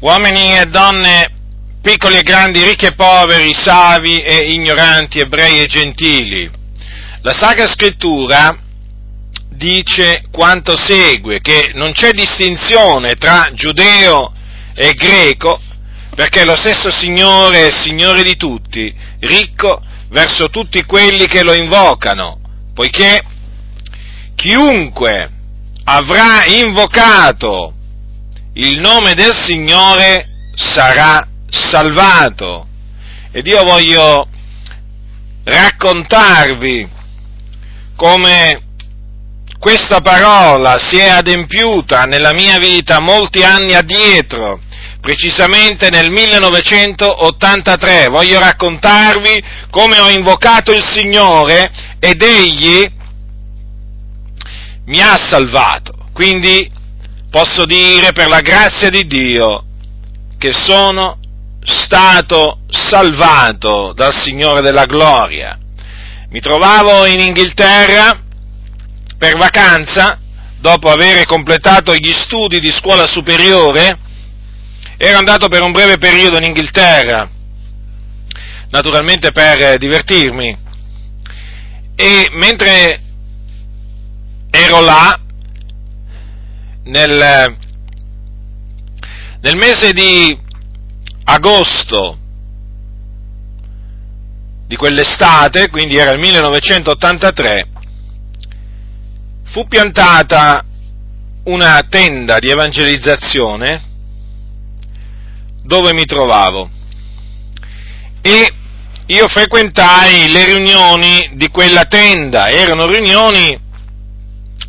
uomini e donne, piccoli e grandi, ricchi e poveri, savi e ignoranti, ebrei e gentili. La Sacra Scrittura dice quanto segue, che non c'è distinzione tra giudeo e greco, perché lo stesso Signore è Signore di tutti, ricco verso tutti quelli che lo invocano, poiché chiunque avrà invocato il nome del Signore sarà salvato. Ed io voglio raccontarvi come questa parola si è adempiuta nella mia vita molti anni addietro, precisamente nel 1983. Voglio raccontarvi come ho invocato il Signore ed Egli mi ha salvato. Quindi posso dire, per la grazia di Dio, che sono stato salvato dal Signore della Gloria. Mi trovavo in Inghilterra per vacanza, dopo aver completato gli studi di scuola superiore. Ero andato per un breve periodo in Inghilterra, naturalmente per divertirmi, e mentre ero là, nel mese di agosto di quell'estate, quindi era il 1983, fu piantata una tenda di evangelizzazione dove mi trovavo, e io frequentai le riunioni di quella tenda. Erano riunioni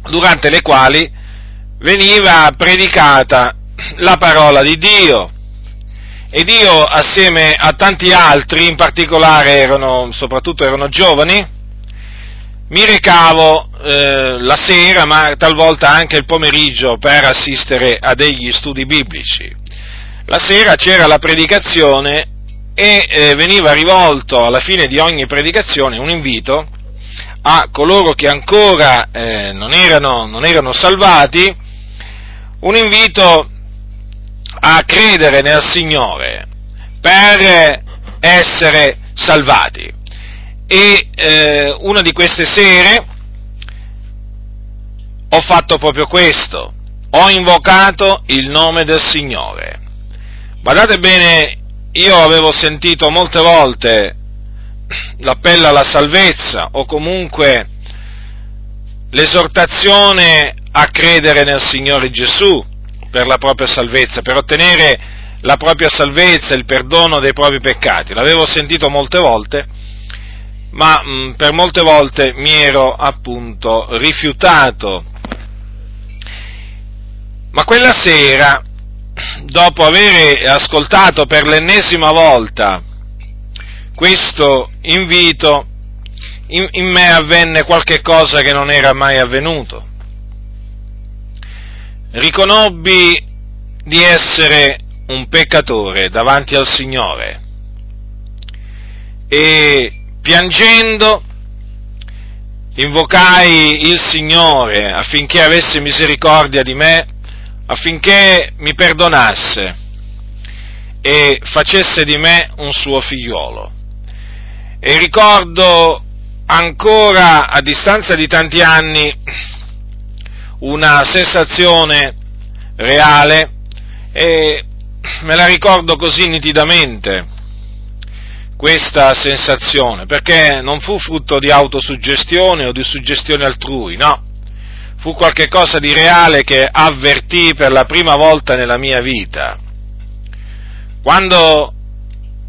durante le quali veniva predicata la parola di Dio, ed io, assieme a tanti altri, in particolare soprattutto erano giovani, mi recavo la sera, ma talvolta anche il pomeriggio, per assistere a degli studi biblici. La sera c'era la predicazione e veniva rivolto alla fine di ogni predicazione un invito a coloro che ancora non erano salvati, un invito a credere nel Signore per essere salvati. E una di queste sere ho fatto proprio questo: ho invocato il nome del Signore. Guardate bene, io avevo sentito molte volte l'appello alla salvezza, o comunque l'esortazione a credere nel Signore Gesù per la propria salvezza, per ottenere la propria salvezza, il perdono dei propri peccati. L'avevo sentito molte volte, ma per molte volte mi ero appunto rifiutato. Ma quella sera, dopo aver ascoltato per l'ennesima volta questo invito, in me avvenne qualche cosa che non era mai avvenuto. Riconobbi di essere un peccatore davanti al Signore e, piangendo, invocai il Signore affinché avesse misericordia di me, affinché mi perdonasse e facesse di me un suo figliolo. E ricordo ancora, a distanza di tanti anni, una sensazione reale, e me la ricordo così nitidamente, questa sensazione, perché non fu frutto di autosuggestione o di suggestione altrui, no. Fu qualche cosa di reale che avvertii per la prima volta nella mia vita. Quando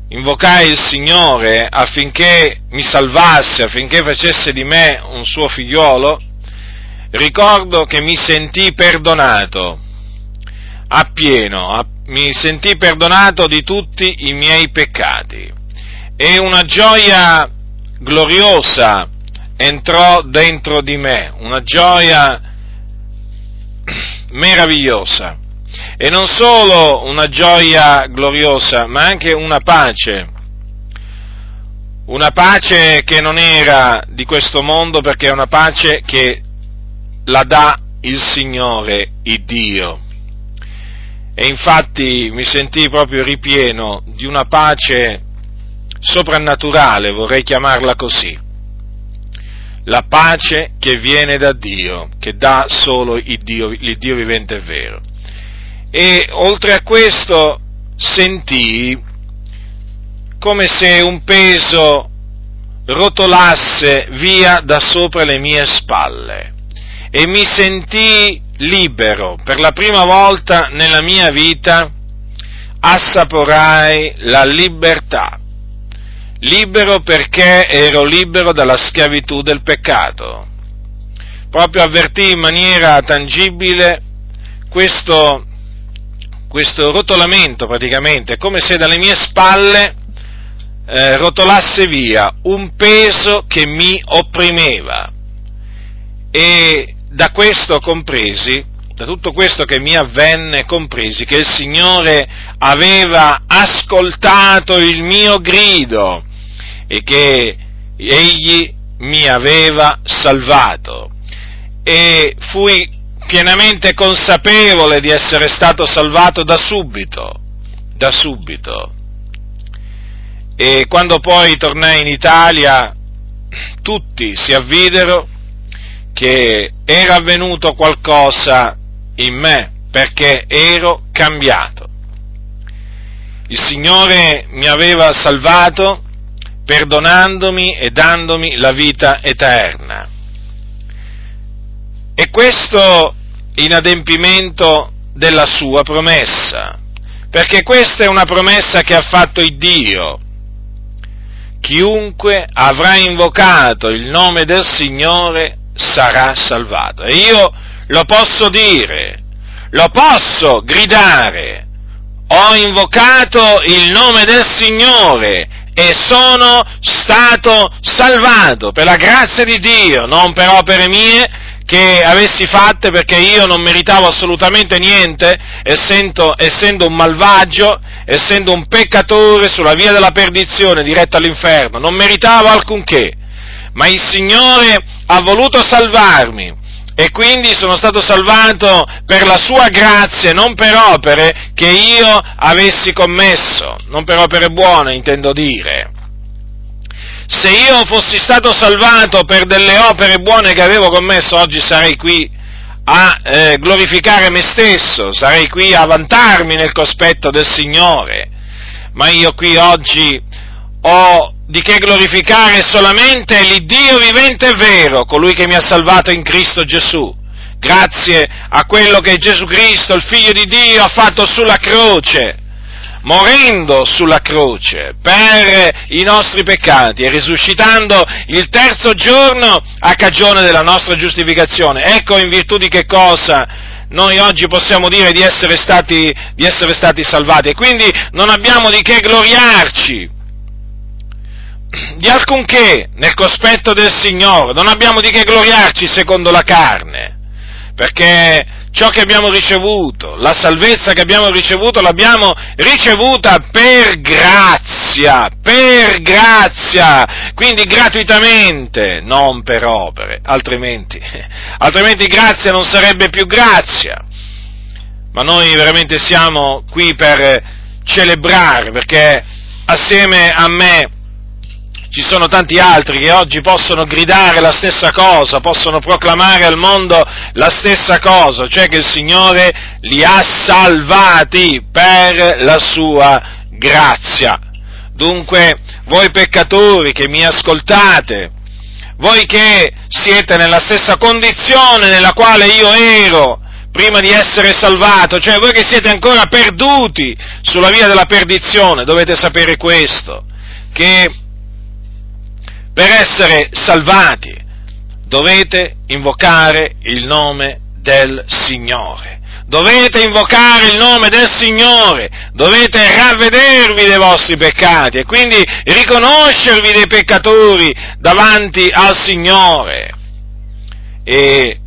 invocai il Signore affinché mi salvasse, affinché facesse di me un suo figliolo, ricordo che mi sentii perdonato appieno, mi sentii perdonato di tutti i miei peccati, e una gioia gloriosa entrò dentro di me, una gioia meravigliosa, e non solo una gioia gloriosa, ma anche una pace che non era di questo mondo, perché è una pace che la dà il Signore, il Dio. e infatti mi sentii proprio ripieno di una pace soprannaturale, vorrei chiamarla così, la pace che viene da Dio, che dà solo il Dio vivente e vero. E oltre a questo sentii come se un peso rotolasse via da sopra le mie spalle e mi sentii libero. Per la prima volta nella mia vita assaporai la libertà, libero perché ero libero dalla schiavitù del peccato. Proprio avvertii in maniera tangibile questo rotolamento, praticamente, come se dalle mie spalle rotolasse via un peso che mi opprimeva. E da questo compresi, da tutto questo che mi avvenne, compresi che il Signore aveva ascoltato il mio grido e che Egli mi aveva salvato, e fui pienamente consapevole di essere stato salvato da subito. E quando poi tornai in Italia, tutti si avvidero che era avvenuto qualcosa in me, perché ero cambiato. Il Signore mi aveva salvato, perdonandomi e dandomi la vita eterna. E questo in adempimento della sua promessa, perché questa è una promessa che ha fatto il Dio. Chiunque avrà invocato il nome del Signore sarà salvato. E io lo posso dire, lo posso gridare: ho invocato il nome del Signore e sono stato salvato per la grazia di Dio, non per opere mie che avessi fatte, perché io non meritavo assolutamente niente, essendo un malvagio, essendo un peccatore sulla via della perdizione diretta all'inferno, non meritavo alcunché, ma il Signore ha voluto salvarmi e quindi sono stato salvato per la sua grazia, non per opere che io avessi commesso, non per opere buone intendo dire. Se io fossi stato salvato per delle opere buone che avevo commesso, oggi sarei qui a glorificare me stesso, sarei qui a vantarmi nel cospetto del Signore, ma io qui oggi ho di che glorificare solamente l'Iddio vivente e vero, colui che mi ha salvato in Cristo Gesù, grazie a quello che Gesù Cristo, il Figlio di Dio, ha fatto sulla croce, morendo sulla croce per i nostri peccati e risuscitando il terzo giorno a cagione della nostra giustificazione. Ecco in virtù di che cosa noi oggi possiamo dire di essere stati salvati, e quindi non abbiamo di che gloriarci di alcunché nel cospetto del Signore, non abbiamo di che gloriarci secondo la carne, perché ciò che abbiamo ricevuto, la salvezza che abbiamo ricevuto, l'abbiamo ricevuta per grazia, quindi gratuitamente, non per opere, altrimenti grazia non sarebbe più grazia. Ma noi veramente siamo qui per celebrare, perché assieme a me ci sono tanti altri che oggi possono gridare la stessa cosa, possono proclamare al mondo la stessa cosa, cioè che il Signore li ha salvati per la sua grazia. Dunque, voi peccatori che mi ascoltate, voi che siete nella stessa condizione nella quale io ero prima di essere salvato, cioè voi che siete ancora perduti sulla via della perdizione, dovete sapere questo, che per essere salvati dovete invocare il nome del Signore, dovete ravvedervi dei vostri peccati e quindi riconoscervi dei peccatori davanti al Signore e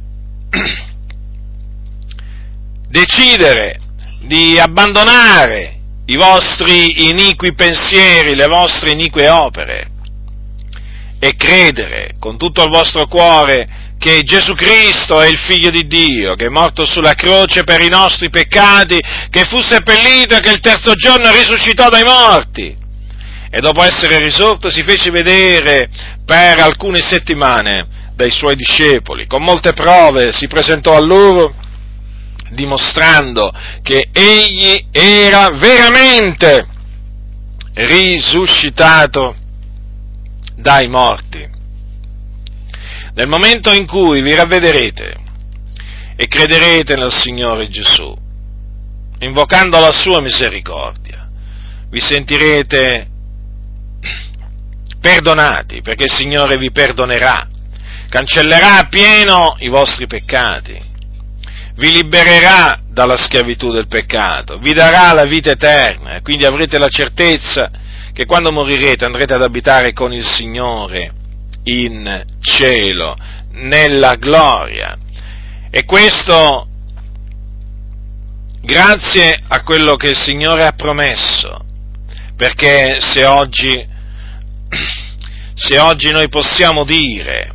decidere di abbandonare i vostri iniqui pensieri, le vostre inique opere, e credere con tutto il vostro cuore che Gesù Cristo è il Figlio di Dio, che è morto sulla croce per i nostri peccati, che fu seppellito e che il terzo giorno risuscitò dai morti. E dopo essere risorto si fece vedere per alcune settimane dai suoi discepoli. Con molte prove si presentò a loro, dimostrando che egli era veramente risuscitato dai morti. Nel momento in cui vi ravvederete e crederete nel Signore Gesù, invocando la sua misericordia, vi sentirete perdonati, perché il Signore vi perdonerà, cancellerà appieno i vostri peccati, vi libererà dalla schiavitù del peccato, vi darà la vita eterna, e quindi avrete la certezza che quando morirete andrete ad abitare con il Signore in cielo, nella gloria. E questo grazie a quello che il Signore ha promesso, perché se oggi noi possiamo dire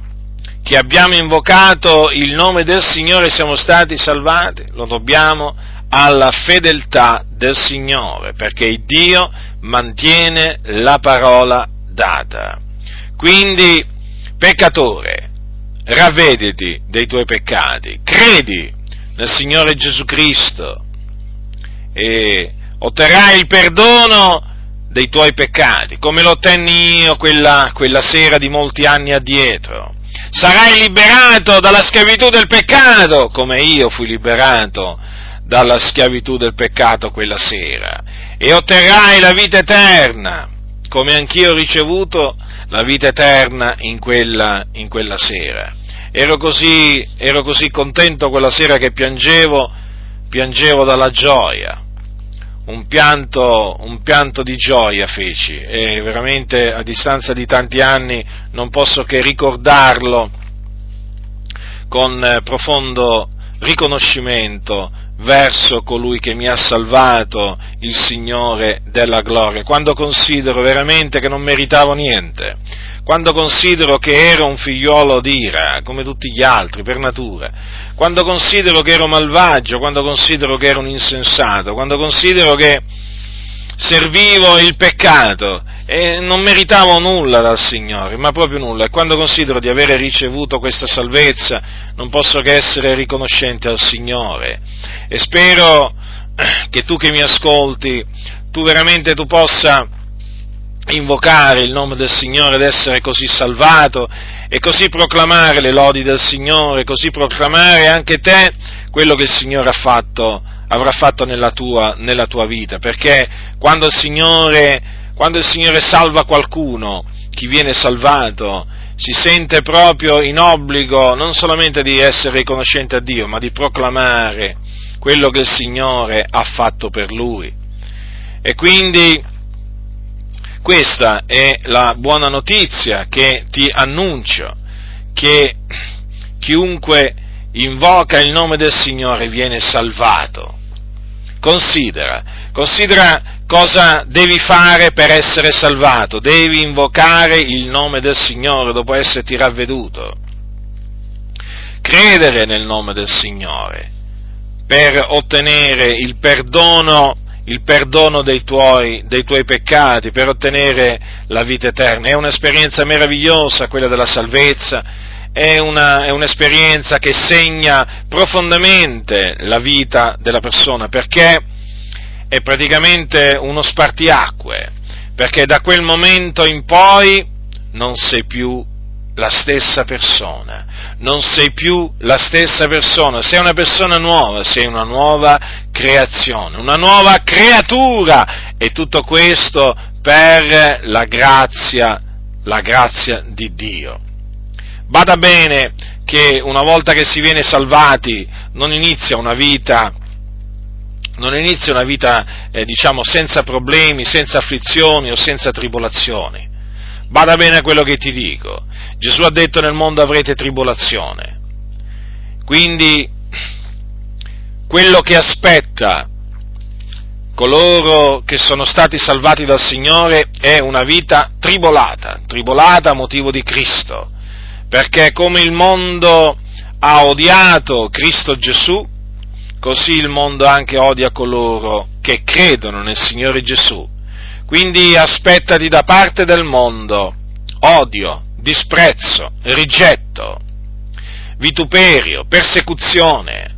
che abbiamo invocato il nome del Signore e siamo stati salvati, lo dobbiamo alla fedeltà del Signore, perché Dio mantiene la parola data. Quindi, peccatore, ravvediti dei tuoi peccati, credi nel Signore Gesù Cristo e otterrai il perdono dei tuoi peccati, come lo ottenni io quella sera di molti anni addietro. Sarai liberato dalla schiavitù del peccato, come io fui liberato dalla schiavitù del peccato quella sera, e otterrai la vita eterna, come anch'io ho ricevuto la vita eterna in quella sera. Ero così contento quella sera che piangevo dalla gioia, un pianto di gioia feci, e veramente a distanza di tanti anni non posso che ricordarlo con profondo riconoscimento verso colui che mi ha salvato, il Signore della gloria, quando considero veramente che non meritavo niente, quando considero che ero un figliuolo d'ira, come tutti gli altri, per natura, quando considero che ero malvagio, quando considero che ero un insensato, quando considero che servivo il peccato e non meritavo nulla dal Signore, ma proprio nulla, e quando considero di avere ricevuto questa salvezza non posso che essere riconoscente al Signore. E spero che tu che mi ascolti, tu veramente possa invocare il nome del Signore ed essere così salvato, e così proclamare le lodi del Signore, così proclamare anche te quello che il Signore avrà fatto nella tua vita, perché quando il Signore salva qualcuno, chi viene salvato si sente proprio in obbligo non solamente di essere riconoscente a Dio, ma di proclamare quello che il Signore ha fatto per lui. E quindi questa è la buona notizia che ti annuncio, che chiunque invoca il nome del Signore viene salvato. Considera cosa devi fare per essere salvato. Devi invocare il nome del Signore dopo esserti ravveduto, credere nel nome del Signore per ottenere il perdono dei tuoi peccati, per ottenere la vita eterna. È un'esperienza meravigliosa quella della salvezza. È un'esperienza che segna profondamente la vita della persona, perché è praticamente uno spartiacque, perché da quel momento in poi non sei più la stessa persona, sei una persona nuova, sei una nuova creazione, una nuova creatura, e tutto questo per la grazia di Dio. Bada bene che una volta che si viene salvati non inizia una vita diciamo senza problemi, senza afflizioni o senza tribolazioni. Bada bene a quello che ti dico. Gesù ha detto: nel mondo avrete tribolazione. Quindi quello che aspetta coloro che sono stati salvati dal Signore è una vita tribolata, a motivo di Cristo. perché come il mondo ha odiato Cristo Gesù, così il mondo anche odia coloro che credono nel Signore Gesù. Quindi aspettati da parte del mondo odio, disprezzo, rigetto, vituperio, persecuzione.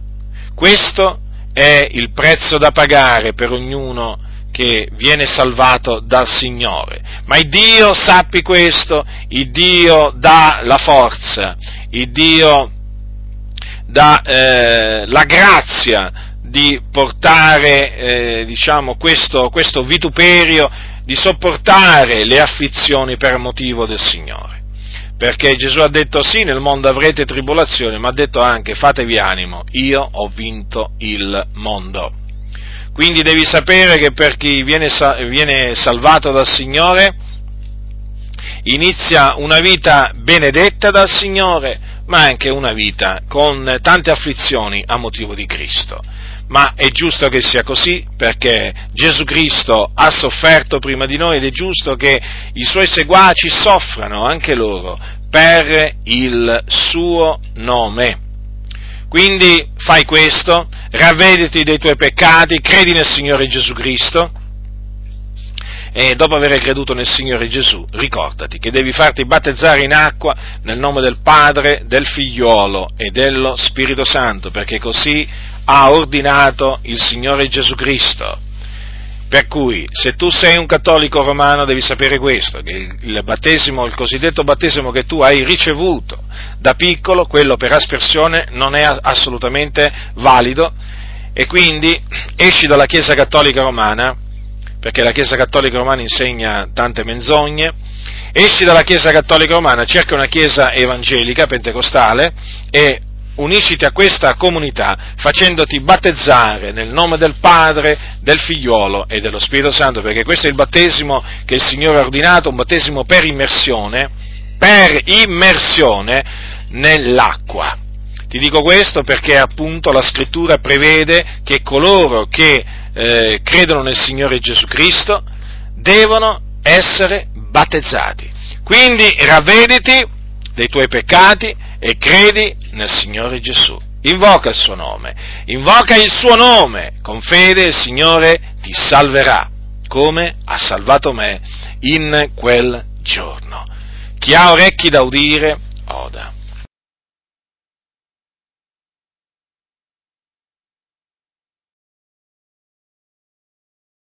Questo è il prezzo da pagare per ognuno che viene salvato dal Signore. Ma il Dio, sappi questo, il Dio dà la forza, il Dio dà la grazia di portare, questo vituperio, di sopportare le afflizioni per motivo del Signore. Perché Gesù ha detto: sì, nel mondo avrete tribolazione, ma ha detto anche: fatevi animo, io ho vinto il mondo. Quindi devi sapere che per chi viene salvato dal Signore inizia una vita benedetta dal Signore, ma anche una vita con tante afflizioni a motivo di Cristo. Ma è giusto che sia così, perché Gesù Cristo ha sofferto prima di noi ed è giusto che i suoi seguaci soffrano anche loro per il suo nome. Quindi fai questo, ravvediti dei tuoi peccati, credi nel Signore Gesù Cristo e dopo aver creduto nel Signore Gesù, ricordati che devi farti battezzare in acqua nel nome del Padre, del Figliolo e dello Spirito Santo, perché così ha ordinato il Signore Gesù Cristo. Per cui, se tu sei un cattolico romano, devi sapere questo, che il battesimo, il cosiddetto battesimo che tu hai ricevuto da piccolo, quello per aspersione, non è assolutamente valido, e quindi esci dalla Chiesa Cattolica Romana, perché la Chiesa Cattolica Romana insegna tante menzogne. Esci dalla Chiesa Cattolica Romana, cerca una Chiesa evangelica, pentecostale, e unisciti a questa comunità facendoti battezzare nel nome del Padre, del Figliolo e dello Spirito Santo, perché questo è il battesimo che il Signore ha ordinato, un battesimo per immersione nell'acqua. Ti dico questo perché appunto la Scrittura prevede che coloro che credono nel Signore Gesù Cristo devono essere battezzati. Quindi ravvediti dei tuoi peccati e credi nel Signore Gesù. Invoca il suo nome, con fede il Signore ti salverà, come ha salvato me in quel giorno. Chi ha orecchi da udire, oda.